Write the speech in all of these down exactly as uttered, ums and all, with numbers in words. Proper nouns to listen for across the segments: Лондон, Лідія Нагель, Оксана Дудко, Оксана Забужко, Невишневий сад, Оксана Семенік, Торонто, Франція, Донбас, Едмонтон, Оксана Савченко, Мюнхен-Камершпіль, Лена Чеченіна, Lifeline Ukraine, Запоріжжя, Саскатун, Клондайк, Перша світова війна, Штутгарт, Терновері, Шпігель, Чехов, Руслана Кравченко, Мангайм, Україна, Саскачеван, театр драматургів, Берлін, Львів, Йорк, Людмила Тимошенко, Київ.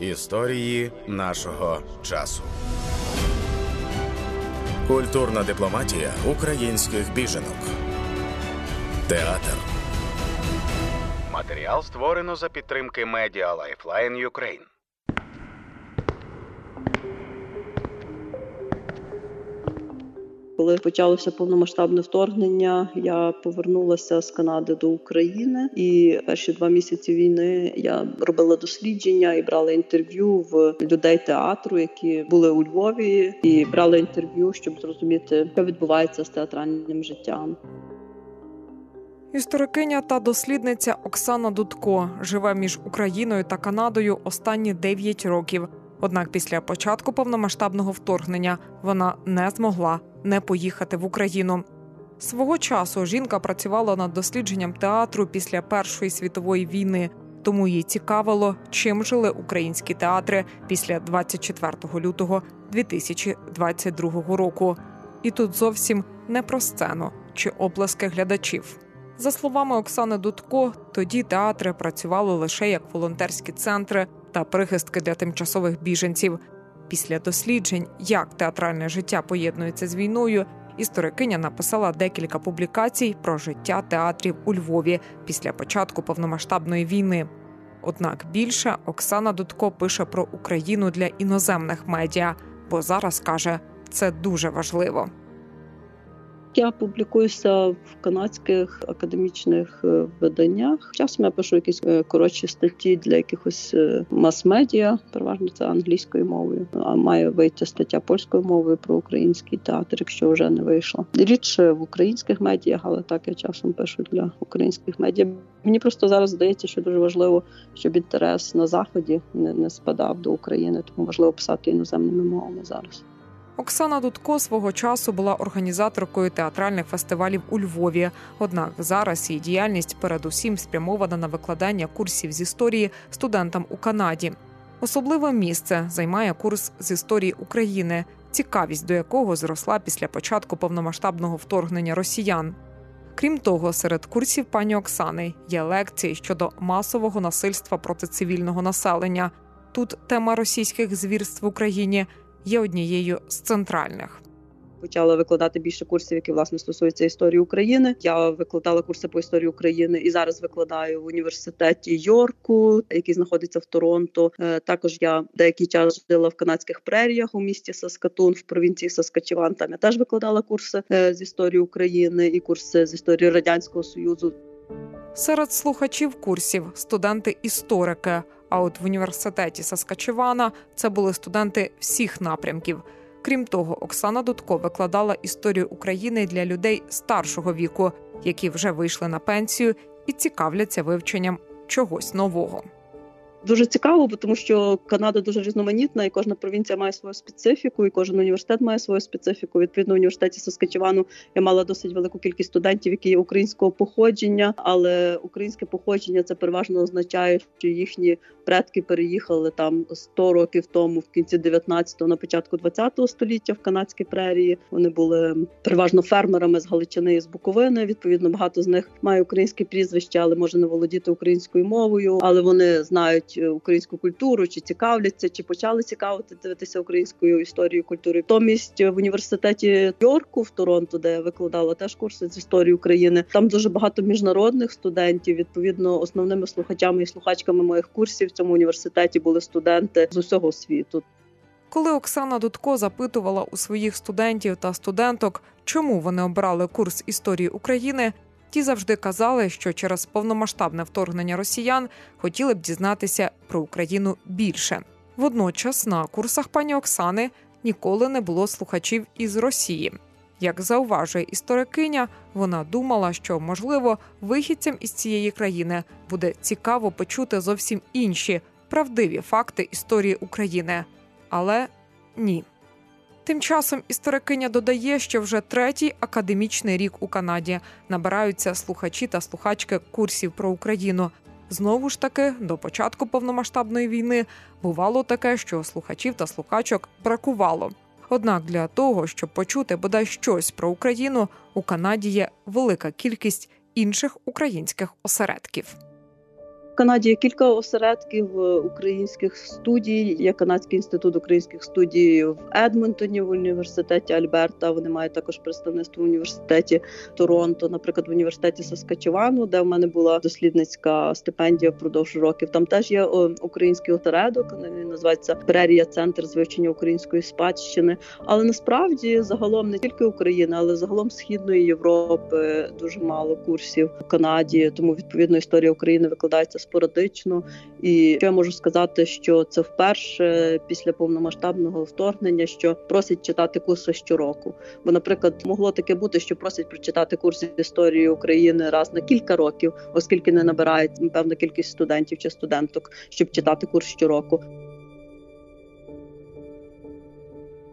Історії нашого часу. Культурна дипломатія українських біженок. Театр. Матеріал створено за підтримки медіа Lifeline Ukraine. Коли почалося повномасштабне вторгнення, я повернулася з Канади до України. І перші два місяці війни я робила дослідження і брала інтерв'ю в людей театру, які були у Львові. І брала інтерв'ю, щоб зрозуміти, що відбувається з театральним життям. Історикиня та дослідниця Оксана Дудко живе між Україною та Канадою останні дев'ять років. Однак після початку повномасштабного вторгнення вона не змогла не поїхати в Україну. Свого часу жінка працювала над дослідженням театру після Першої світової війни, тому її цікавило, чим жили українські театри після двадцять четвертого лютого дві тисячі двадцять другого року. І тут зовсім не про сцену чи оплески глядачів. За словами Оксани Дудко, тоді театри працювали лише як волонтерські центри та прихистки для тимчасових біженців. Після досліджень, як театральне життя поєднується з війною, історикиня написала декілька публікацій про життя театрів у Львові після початку повномасштабної війни. Однак більше Оксана Дудко пише про Україну для іноземних медіа, бо зараз, каже, це дуже важливо. Я публікуюся в канадських академічних виданнях. Часом я пишу якісь коротші статті для якихось мас-медіа, переважно це англійською мовою. А має вийти стаття польською мовою про український театр, якщо вже не вийшла. Рідше в українських медіях, але так я часом пишу для українських медіа. Мені просто зараз здається, що дуже важливо, щоб інтерес на Заході не, не спадав до України, тому важливо писати іноземними мовами зараз. Оксана Дудко свого часу була організаторкою театральних фестивалів у Львові. Однак зараз її діяльність передусім спрямована на викладання курсів з історії студентам у Канаді. Особливе місце займає курс з історії України, цікавість до якого зросла після початку повномасштабного вторгнення росіян. Крім того, серед курсів пані Оксани є лекції щодо масового насильства проти цивільного населення. Тут тема російських звірств в Україні – є однією з центральних. Почала викладати більше курсів, які, власне, стосуються історії України. Я викладала курси по історії України і зараз викладаю в університеті Йорку, який знаходиться в Торонто. Також я деякий час жила в канадських преріях у місті Саскатун, в провінції Саскачеван. Там я теж викладала курси з історії України і курси з історії Радянського Союзу. Серед слухачів курсів – студенти-історики. А от в університеті Саскачевана це були студенти всіх напрямків. Крім того, Оксана Дудко викладала історію України для людей старшого віку, які вже вийшли на пенсію і цікавляться вивченням чогось нового. Дуже цікаво, тому що Канада дуже різноманітна, і кожна провінція має свою специфіку, і кожен університет має свою специфіку. Відповідно, в університеті Саскачевану я мала досить велику кількість студентів, які є українського походження, але українське походження це переважно означає, що їхні предки переїхали там сто років тому, в кінці дев'ятнадцятого, на початку двадцятого століття в канадській прерії. Вони були переважно фермерами з Галичини і з Буковини. Відповідно, багато з них має українське прізвище, але може не володіти українською мовою, але вони знають українську культуру, чи цікавляться, чи почали цікавити, дивитися українською історією, культурою. Натомість в університеті Йорку в Торонто, де я викладала теж курси з історії України, там дуже багато міжнародних студентів. Відповідно, основними слухачами і слухачками моїх курсів в цьому університеті були студенти з усього світу. Коли Оксана Дудко запитувала у своїх студентів та студенток, чому вони обрали курс історії України, ті завжди казали, що через повномасштабне вторгнення росіян хотіли б дізнатися про Україну більше. Водночас на курсах пані Оксани ніколи не було слухачів із Росії. Як зауважує історикиня, вона думала, що, можливо, вихідцям із цієї країни буде цікаво почути зовсім інші, правдиві факти історії України. Але ні. Тим часом історикиня додає, що вже третій академічний рік у Канаді набираються слухачі та слухачки курсів про Україну. Знову ж таки, до початку повномасштабної війни бувало таке, що слухачів та слухачок бракувало. Однак для того, щоб почути бодай щось про Україну, у Канаді є велика кількість інших українських осередків. Канаді є кілька осередків українських студій. Є Канадський інститут українських студій в Едмонтоні, в університеті Альберта. Вони мають також представництво в університеті Торонто, наприклад, в університеті Саскачевану, де в мене була дослідницька стипендія впродовж років. Там теж є український осередок, він називається Прерія Центр з вивчення української спадщини. Але насправді загалом не тільки України, але загалом Східної Європи дуже мало курсів в Канаді, тому відповідно історія України викладається спорадично. І що я можу сказати, що це вперше після повномасштабного вторгнення, що просять читати курси щороку. Бо, наприклад, могло таке бути, що просять прочитати курс історії України раз на кілька років, оскільки не набирається певна кількість студентів чи студенток, щоб читати курс щороку.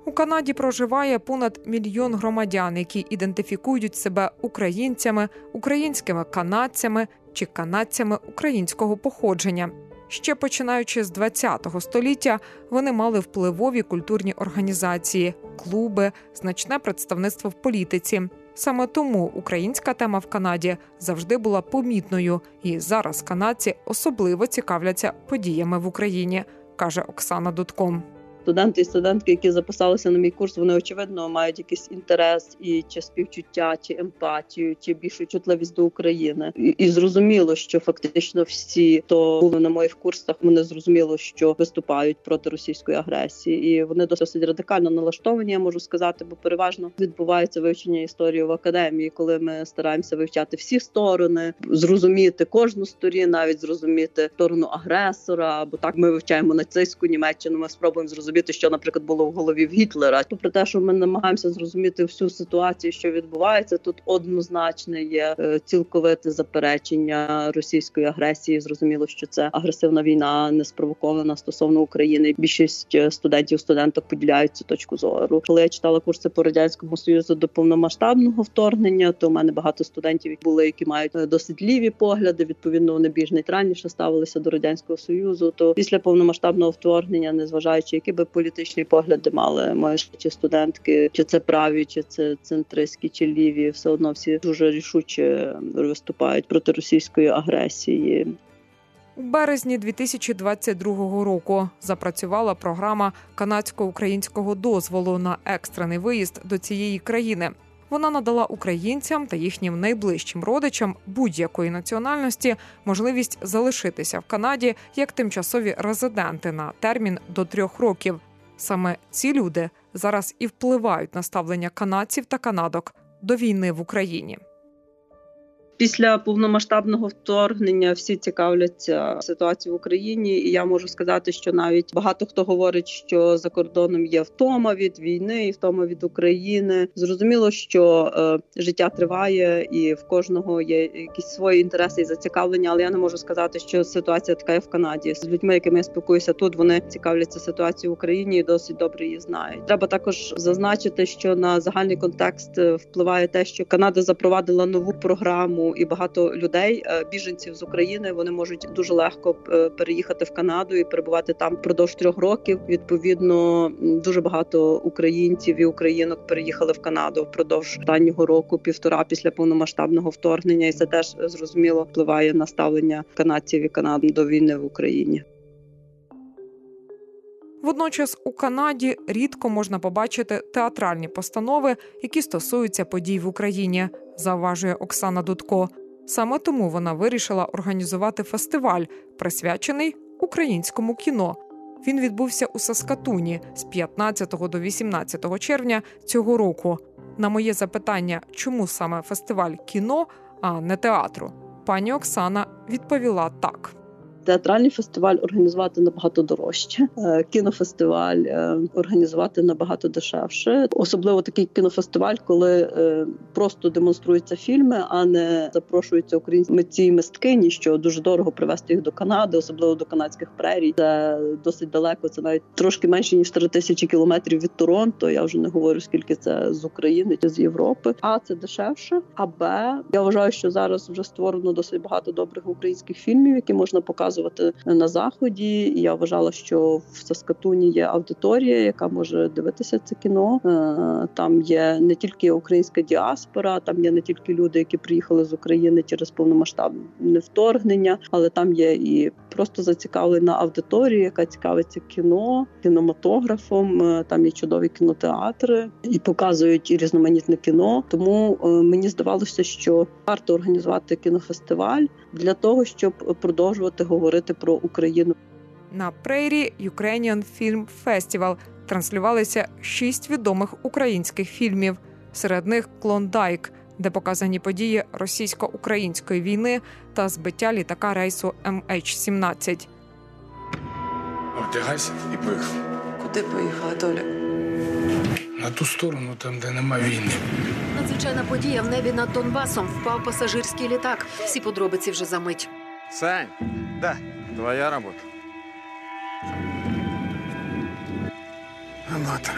У Канаді проживає понад мільйон громадян, які ідентифікують себе українцями, українськими канадцями чи канадцями українського походження. Ще починаючи з ХХ століття вони мали впливові культурні організації, клуби, значне представництво в політиці. Саме тому українська тема в Канаді завжди була помітною, і зараз канадці особливо цікавляться подіями в Україні, каже Оксана Дудко. Студенти і студентки, які записалися на мій курс, вони, очевидно, мають якийсь інтерес і чи співчуття, чи емпатію, чи більшу чутливість до України. І, і зрозуміло, що фактично всі, хто були на моїх курсах, вони зрозуміло, що виступають проти російської агресії. І вони досить радикально налаштовані, я можу сказати, бо переважно відбувається вивчення історії в академії, коли ми стараємося вивчати всі сторони, зрозуміти кожну сторону, навіть зрозуміти сторону агресора, бо так ми вивчаємо нацистську Німеччину, ми спробуємо зрозуміти, що, наприклад, було в голові в Гітлера. Попри те, що ми намагаємося зрозуміти всю ситуацію, що відбувається, тут однозначне є цілковите заперечення російської агресії. Зрозуміло, що це агресивна війна, не спровокована стосовно України. Більшість студентів, студенток поділяють цю точку зору. Коли я читала курси по Радянському Союзу до повномасштабного вторгнення, то в мене багато студентів були, які мають досить ліві погляди, відповідно, вони більш нейтральніше ставилися до Радянського Союзу. То після повномасштабного вторгнення, незважаючи які би політичні погляди мали мої чи студентки, чи це праві, чи це центристські, чи ліві, все одно всі дуже рішуче виступають проти російської агресії. У березні дві тисячі двадцять другого року запрацювала програма канадсько-українського дозволу на екстрений виїзд до цієї країни. Вона надала українцям та їхнім найближчим родичам будь-якої національності можливість залишитися в Канаді як тимчасові резиденти на термін до трьох років. Саме ці люди зараз і впливають на ставлення канадців та канадок до війни в Україні. Після повномасштабного вторгнення всі цікавляться ситуацією в Україні, і я можу сказати, що навіть багато хто говорить, що за кордоном є втома від війни і втома від України. Зрозуміло, що е, життя триває, і в кожного є якісь свої інтереси і зацікавлення, але я не можу сказати, що ситуація така є в Канаді. З людьми, якими я спілкуюся тут, вони цікавляться ситуацією в Україні і досить добре її знають. Треба також зазначити, що на загальний контекст впливає те, що Канада запровадила нову програму, і багато людей, біженців з України, вони можуть дуже легко переїхати в Канаду і перебувати там впродовж трьох років. Відповідно, дуже багато українців і українок переїхали в Канаду впродовж останнього року, півтора після повномасштабного вторгнення. І це теж, зрозуміло, впливає на ставлення канадців і канад до війни в Україні. Водночас у Канаді рідко можна побачити театральні постанови, які стосуються подій в Україні, зауважує Оксана Дудко. Саме тому вона вирішила організувати фестиваль, присвячений українському кіно. Він відбувся у Саскатуні з п'ятнадцятого до вісімнадцятого червня цього року. На моє запитання, чому саме фестиваль кіно, а не театру, пані Оксана відповіла так. Театральний фестиваль організувати набагато дорожче, кінофестиваль організувати набагато дешевше. Особливо такий кінофестиваль, коли просто демонструються фільми, а не запрошуються українські митці і мисткині, що дуже дорого привезти їх до Канади, особливо до канадських прерій. Це досить далеко, це навіть трошки менше, ніж три тисячі кілометрів від Торонто. Я вже не говорю, скільки це з України чи з Європи. А, це дешевше. А, Б, я вважаю, що зараз вже створено досить багато добрих українських фільмів, які можна показувати показувати на Заході. І я вважала, що в Саскатуні є аудиторія, яка може дивитися це кіно. Там є не тільки українська діаспора, там є не тільки люди, які приїхали з України через повномасштабне вторгнення, але там є і просто зацікавлена аудиторія, яка цікавиться кіно, кінематографом. Там є чудові кінотеатри і показують і різноманітне кіно. Тому мені здавалося, що варто організувати кінофестиваль для того, щоб продовжувати говорити про Україну. На прейрі Ukrainian Film Festival транслювалися шість відомих українських фільмів. Серед них «Клондайк», де показані події російсько-української війни та збиття літака рейсу Ем Ейч сімнадцять. Одягайся і поїхав. Куди поїхала, Толя? На ту сторону, там, де нема війни. Надзвичайна подія в небі над Донбасом. Впав пасажирський літак. Всі подробиці вже за мить. Сань, да, твоя робота. Аматор.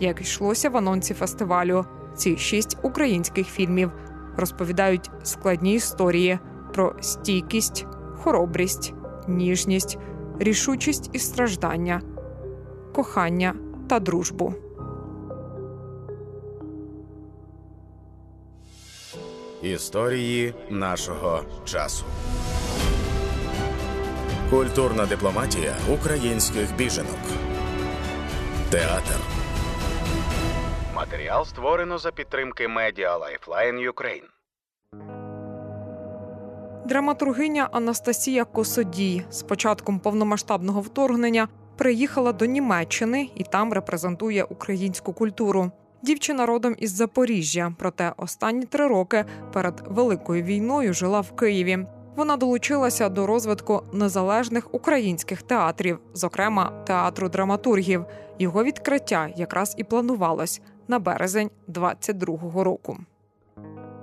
Як йшлося в анонсі фестивалю, ці шість українських фільмів розповідають складні історії про стійкість, хоробрість, ніжність, рішучість і страждання, кохання та дружбу. Історії нашого часу. Культурна дипломатія українських біженок. Театр. Матеріал створено за підтримки медіа Lifeline Ukraine. Драматургиня Анастасія Косодій з початком повномасштабного вторгнення приїхала до Німеччини і там репрезентує українську культуру. Дівчина родом із Запоріжжя, проте останні три роки перед Великою війною жила в Києві. Вона долучилася до розвитку незалежних українських театрів, зокрема театру драматургів. Його відкриття якраз і планувалось на березень двадцять другого року.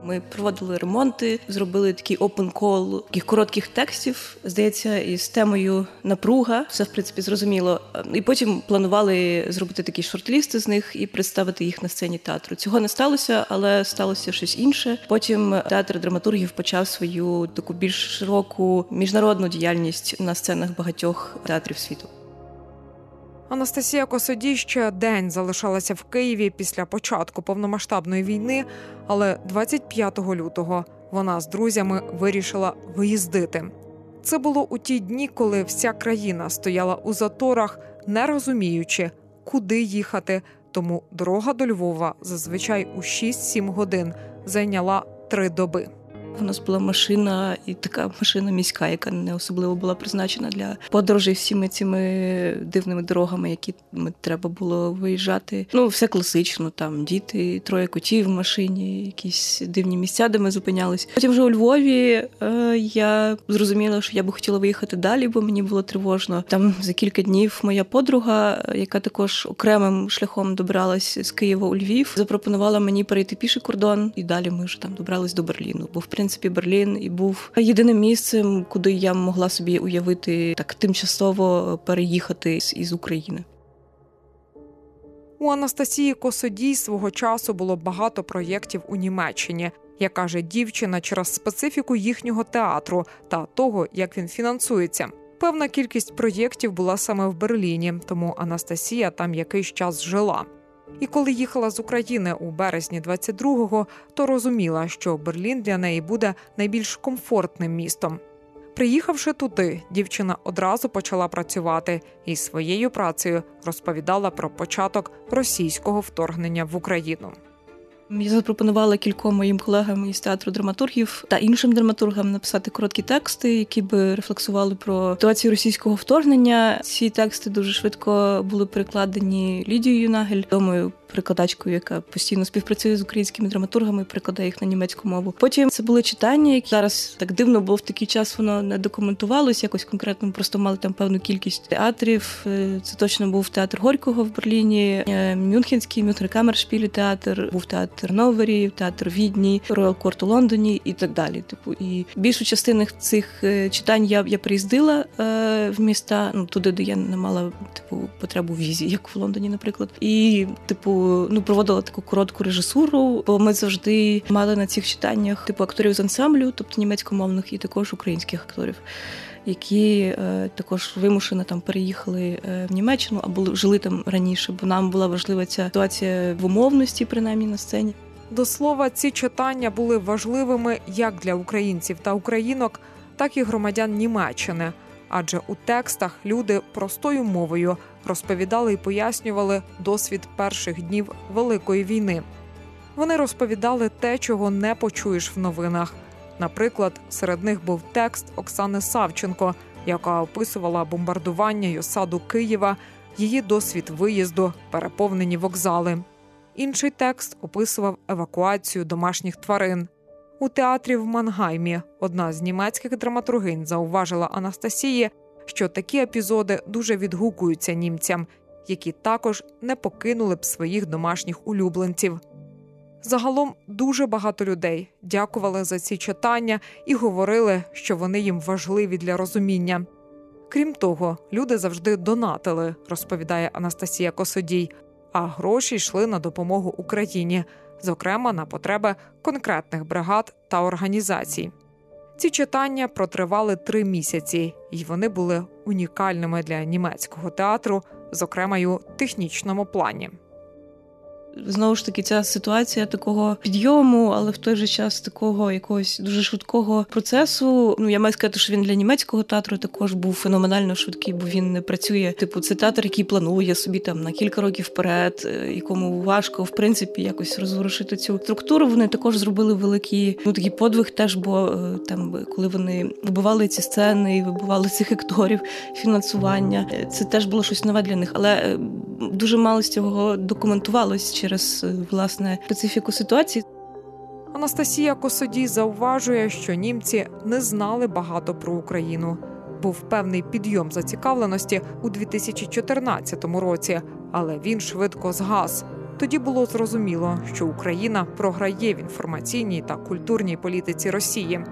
Ми проводили ремонти, зробили такий опен-кол таких коротких текстів, здається, із темою «Напруга». Все, в принципі, зрозуміло. І потім планували зробити такі шорт-лісти з них і представити їх на сцені театру. Цього не сталося, але сталося щось інше. Потім театр драматургів почав свою таку більш широку міжнародну діяльність на сценах багатьох театрів світу. Анастасія Косодій ще день залишалася в Києві після початку повномасштабної війни, але двадцять п'ятого лютого вона з друзями вирішила виїздити. Це було у ті дні, коли вся країна стояла у заторах, не розуміючи, куди їхати, тому дорога до Львова зазвичай у шість-сім годин зайняла три доби. У нас була машина, і така машина міська, яка не особливо була призначена для подорожей всіми цими дивними дорогами, які треба було виїжджати. Ну, все класично, там діти, троє котів в машині, якісь дивні місця, де ми зупинялись. Потім вже у Львові е, я зрозуміла, що я би хотіла виїхати далі, бо мені було тривожно. Там за кілька днів моя подруга, яка також окремим шляхом добралась з Києва у Львів, запропонувала мені перейти піший кордон, і далі ми вже там добрались до Берліну, бо в В принципі, Берлін і був єдиним місцем, куди я могла собі уявити так тимчасово переїхати із України. У Анастасії Косодій свого часу було багато проєктів у Німеччині. Як каже дівчина, через специфіку їхнього театру та того, як він фінансується. Певна кількість проєктів була саме в Берліні, тому Анастасія там якийсь час жила. І коли їхала з України у березні двадцять другого, то розуміла, що Берлін для неї буде найбільш комфортним містом. Приїхавши туди, дівчина одразу почала працювати і своєю працею розповідала про початок російського вторгнення в Україну. Я запропонувала кільком моїм колегам із театру драматургів та іншим драматургам написати короткі тексти, які би рефлексували про ситуацію російського вторгнення. Ці тексти дуже швидко були перекладені Лідією Нагель, відомою перекладачкою, яка постійно співпрацює з українськими драматургами і перекладає їх на німецьку мову. Потім це були читання, які зараз так дивно, бо в такий час воно не документувалось якось конкретно, просто мали там певну кількість театрів. Це точно був театр Горького в Берліні, Мюнхенський, Мюнхен-Камершпіль театр, був театр Терновері, театр Відні, Ройал-Корт у Лондоні і так далі. Типу, і більшу частину цих читань я, я приїздила е, в міста, ну туди, де я не мала типу потребу в візі, як в Лондоні, наприклад. І типу. Ну, проводила таку коротку режисуру, бо ми завжди мали на цих читаннях типу акторів з ансамблю, тобто німецькомовних і також українських акторів. які е, також вимушено там переїхали е, в Німеччину або жили там раніше, бо нам була важлива ця ситуація в умовності, принаймні на сцені. До слова, ці читання були важливими як для українців та українок, так і громадян Німеччини. Адже у текстах люди простою мовою розповідали і пояснювали досвід перших днів Великої війни. Вони розповідали те, чого не почуєш в новинах. Наприклад, серед них був текст Оксани Савченко, яка описувала бомбардування й осаду Києва, її досвід виїзду, переповнені вокзали. Інший текст описував евакуацію домашніх тварин. У театрі в Мангаймі одна з німецьких драматургинь зауважила Анастасії, що такі епізоди дуже відгукуються німцям, які також не покинули б своїх домашніх улюбленців. Загалом дуже багато людей дякували за ці читання і говорили, що вони їм важливі для розуміння. Крім того, люди завжди донатили, розповідає Анастасія Косодій, а гроші йшли на допомогу Україні, зокрема на потреби конкретних бригад та організацій. Ці читання протривали три місяці, і вони були унікальними для німецького театру, зокрема й у технічному плані. Знову ж таки, ця ситуація такого підйому, але в той же час такого якогось дуже швидкого процесу. Ну, я маю сказати, що він для німецького театру також був феноменально швидкий, бо він не працює. Типу, це театр, який планує собі там на кілька років вперед, якому важко, в принципі, якось розворушити цю структуру. Вони також зробили великий, ну, такий подвиг теж, бо там, коли вони вибивали ці сцени, вибивали цих акторів, фінансування. Це теж було щось нове для них, але дуже мало з цього документувалось через, власне, специфіку ситуації. Анастасія Косодій зауважує, що німці не знали багато про Україну. Був певний підйом зацікавленості у дві тисячі чотирнадцятому році, але він швидко згас. Тоді було зрозуміло, що Україна програє в інформаційній та культурній політиці Росії.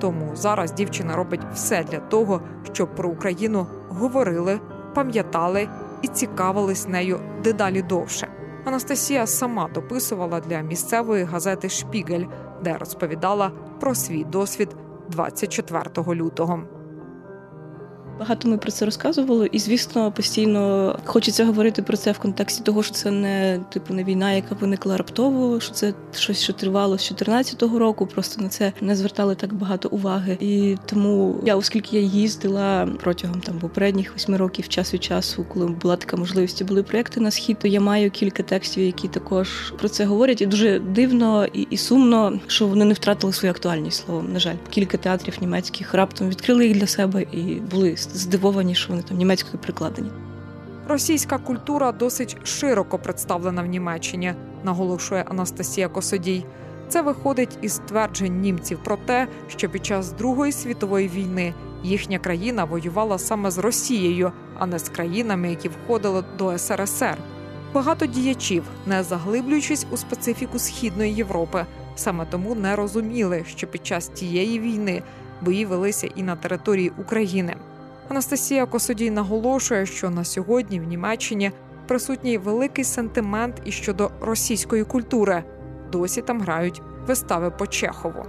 Тому зараз дівчина робить все для того, щоб про Україну говорили, пам'ятали і цікавились нею дедалі довше. Анастасія сама дописувала для місцевої газети «Шпігель», де розповідала про свій досвід двадцять четвертого лютого. Багато ми про це розказували, і, звісно, постійно хочеться говорити про це в контексті того, що це не, типу, не війна, яка виникла раптово, що це щось, що тривало з чотирнадцятого року, просто на це не звертали так багато уваги. І тому я, оскільки я їздила протягом там попередніх восьми років час від часу, коли була така можливість, були проєкти на Схід, то я маю кілька текстів, які також про це говорять. І дуже дивно і, і сумно, що вони не втратили свою актуальність, словом, на жаль. Кілька театрів німецьких раптом відкрили їх для себе і були здивовані, що вони там німецькою прикладені. Російська культура досить широко представлена в Німеччині, наголошує Анастасія Косодій. Це виходить із тверджень німців про те, що під час Другої світової війни їхня країна воювала саме з Росією, а не з країнами, які входили до ес ер ес ер. Багато діячів, не заглиблюючись у специфіку Східної Європи, саме тому не розуміли, що під час тієї війни бої велися і на території України. Анастасія Косодій наголошує, що на сьогодні в Німеччині присутній великий сентимент і щодо російської культури. Досі там грають вистави по Чехову.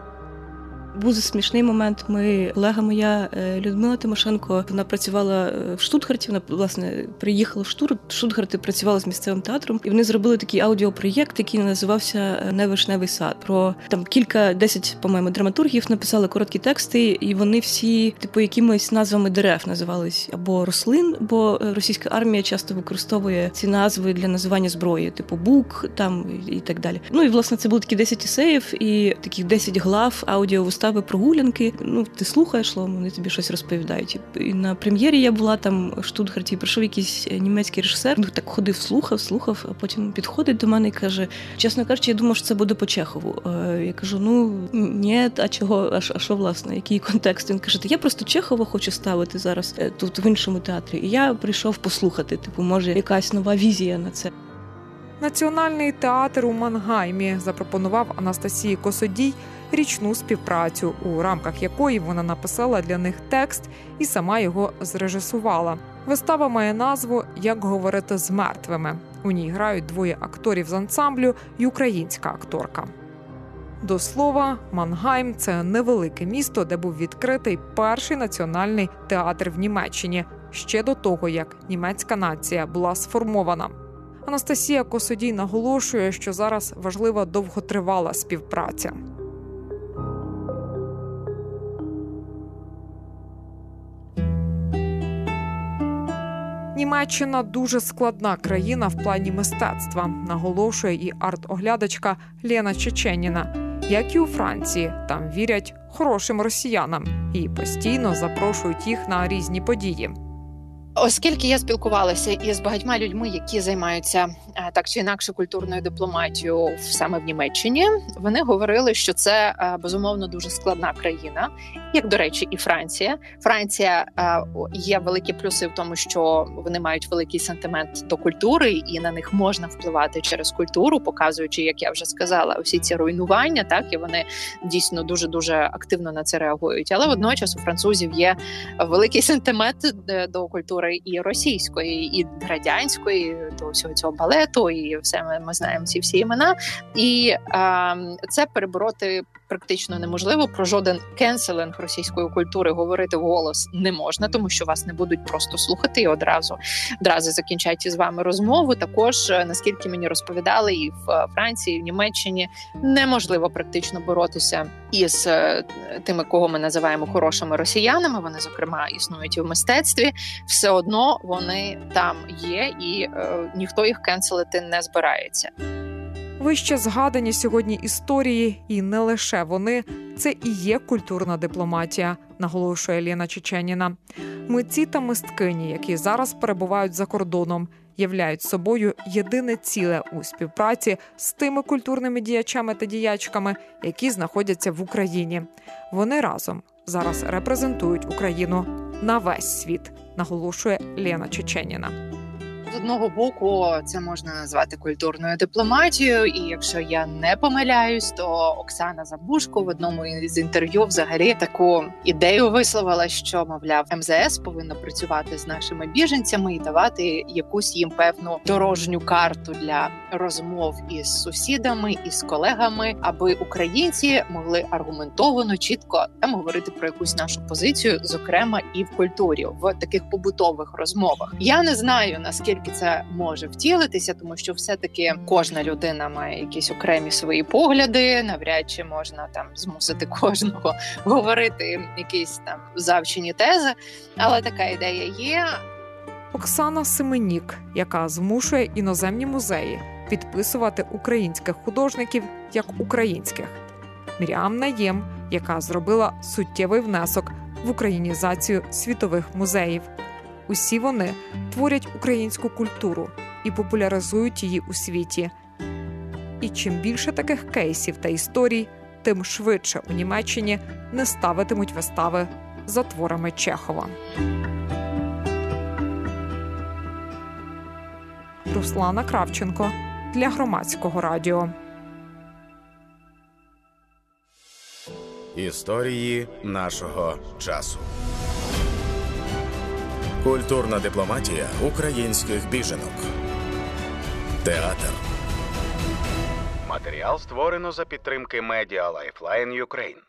Був смішний момент. Ми, колега моя Людмила Тимошенко, вона працювала в Штутгарті, вона, власне, приїхала в Штутгарт, Штутгарт і працювала з місцевим театром. І вони зробили такий аудіопроєкт, який називався «Невишневий сад». Про там кілька, десять, по-моєму, драматургів написали короткі тексти, і вони всі, типу, якимись назвами дерев називались або рослин, бо російська армія часто використовує ці назви для називання зброї, типу бук там і так далі. Ну і, власне, це були такі десять есеїв і таких десять глав аудіовистави, прогулянки. Ну, ти слухаєш, вони тобі щось розповідають. І на прем'єрі я була там в Штутгарті, прийшов якийсь німецький режисер, ну, так ходив, слухав, слухав, а потім підходить до мене і каже, чесно кажучи, я думав, що це буде по Чехову. Я кажу, ну, ні, а чого, а, а що, власне, який контекст? Він каже, я просто Чехова хочу ставити зараз тут в іншому театрі. І я прийшов послухати, типу, може, якась нова візія на це. Національний театр у Мангаймі запропонував Анастасії Косодій річну співпрацю, у рамках якої вона написала для них текст і сама його зрежисувала. Вистава має назву «Як говорити з мертвими». У ній грають двоє акторів з ансамблю і українська акторка. До слова, Мангайм – це невелике місто, де був відкритий перший національний театр в Німеччині, ще до того, як німецька нація була сформована. Анастасія Косодій наголошує, що зараз важлива довготривала співпраця. Німеччина – дуже складна країна в плані мистецтва, наголошує і арт-оглядачка Лена Чеченіна. Як і у Франції, там вірять хорошим росіянам і постійно запрошують їх на різні події. Оскільки я спілкувалася із багатьма людьми, які займаються так чи інакше культурною дипломатією саме в Німеччині, вони говорили, що це, безумовно, дуже складна країна, як, до речі, і Франція. Франція є великі плюси в тому, що вони мають великий сантимент до культури, і на них можна впливати через культуру, показуючи, як я вже сказала, усі ці руйнування, так, і вони дійсно дуже-дуже активно на це реагують. Але водночас у французів є великий сантимент до культури, і російської, і радянської, до всього цього балету, і все ми, ми знаємо ці всі імена. І а, це перебороти практично неможливо. Про жоден кенселинг російської культури говорити вголос не можна, тому що вас не будуть просто слухати і одразу, одразу закінчать із вами розмову. Також, наскільки мені розповідали, і в Франції, і в Німеччині неможливо практично боротися із тими, кого ми називаємо хорошими росіянами. Вони, зокрема, існують і в мистецтві. Все одно вони там є, і е, ніхто їх кенселити не збирається. Вище згадані сьогодні історії, і не лише вони, це і є культурна дипломатія, наголошує Лена Чеченіна. Митці та мисткині, які зараз перебувають за кордоном, являють собою єдине ціле у співпраці з тими культурними діячами та діячками, які знаходяться в Україні. Вони разом зараз репрезентують Україну на весь світ, наголошує Лена Чеченіна. З одного боку, це можна назвати культурною дипломатією, і якщо я не помиляюсь, то Оксана Забужко в одному із інтерв'ю взагалі таку ідею висловила, що, мовляв, ем зет ес повинно працювати з нашими біженцями і давати якусь їм певну дорожню карту для розмов із сусідами, із колегами, аби українці могли аргументовано, чітко там говорити про якусь нашу позицію, зокрема і в культурі, в таких побутових розмовах. Я не знаю, наскільки це може втілитися, тому що все-таки кожна людина має якісь окремі свої погляди, навряд чи можна там змусити кожного говорити якісь там завчені тези, але така ідея є. Оксана Семенік, яка змушує іноземні музеї підписувати українських художників як українських. Мірям Наєм, яка зробила суттєвий внесок в українізацію світових музеїв. Усі вони творять українську культуру і популяризують її у світі. І чим більше таких кейсів та історій, тим швидше у Німеччині не ставитимуть вистави за творами Чехова. Руслана Кравченко для Громадського радіо. Історії нашого часу. Культурна дипломатія українських біженок. Театр. Матеріал створено за підтримки медіа Lifeline Ukraine.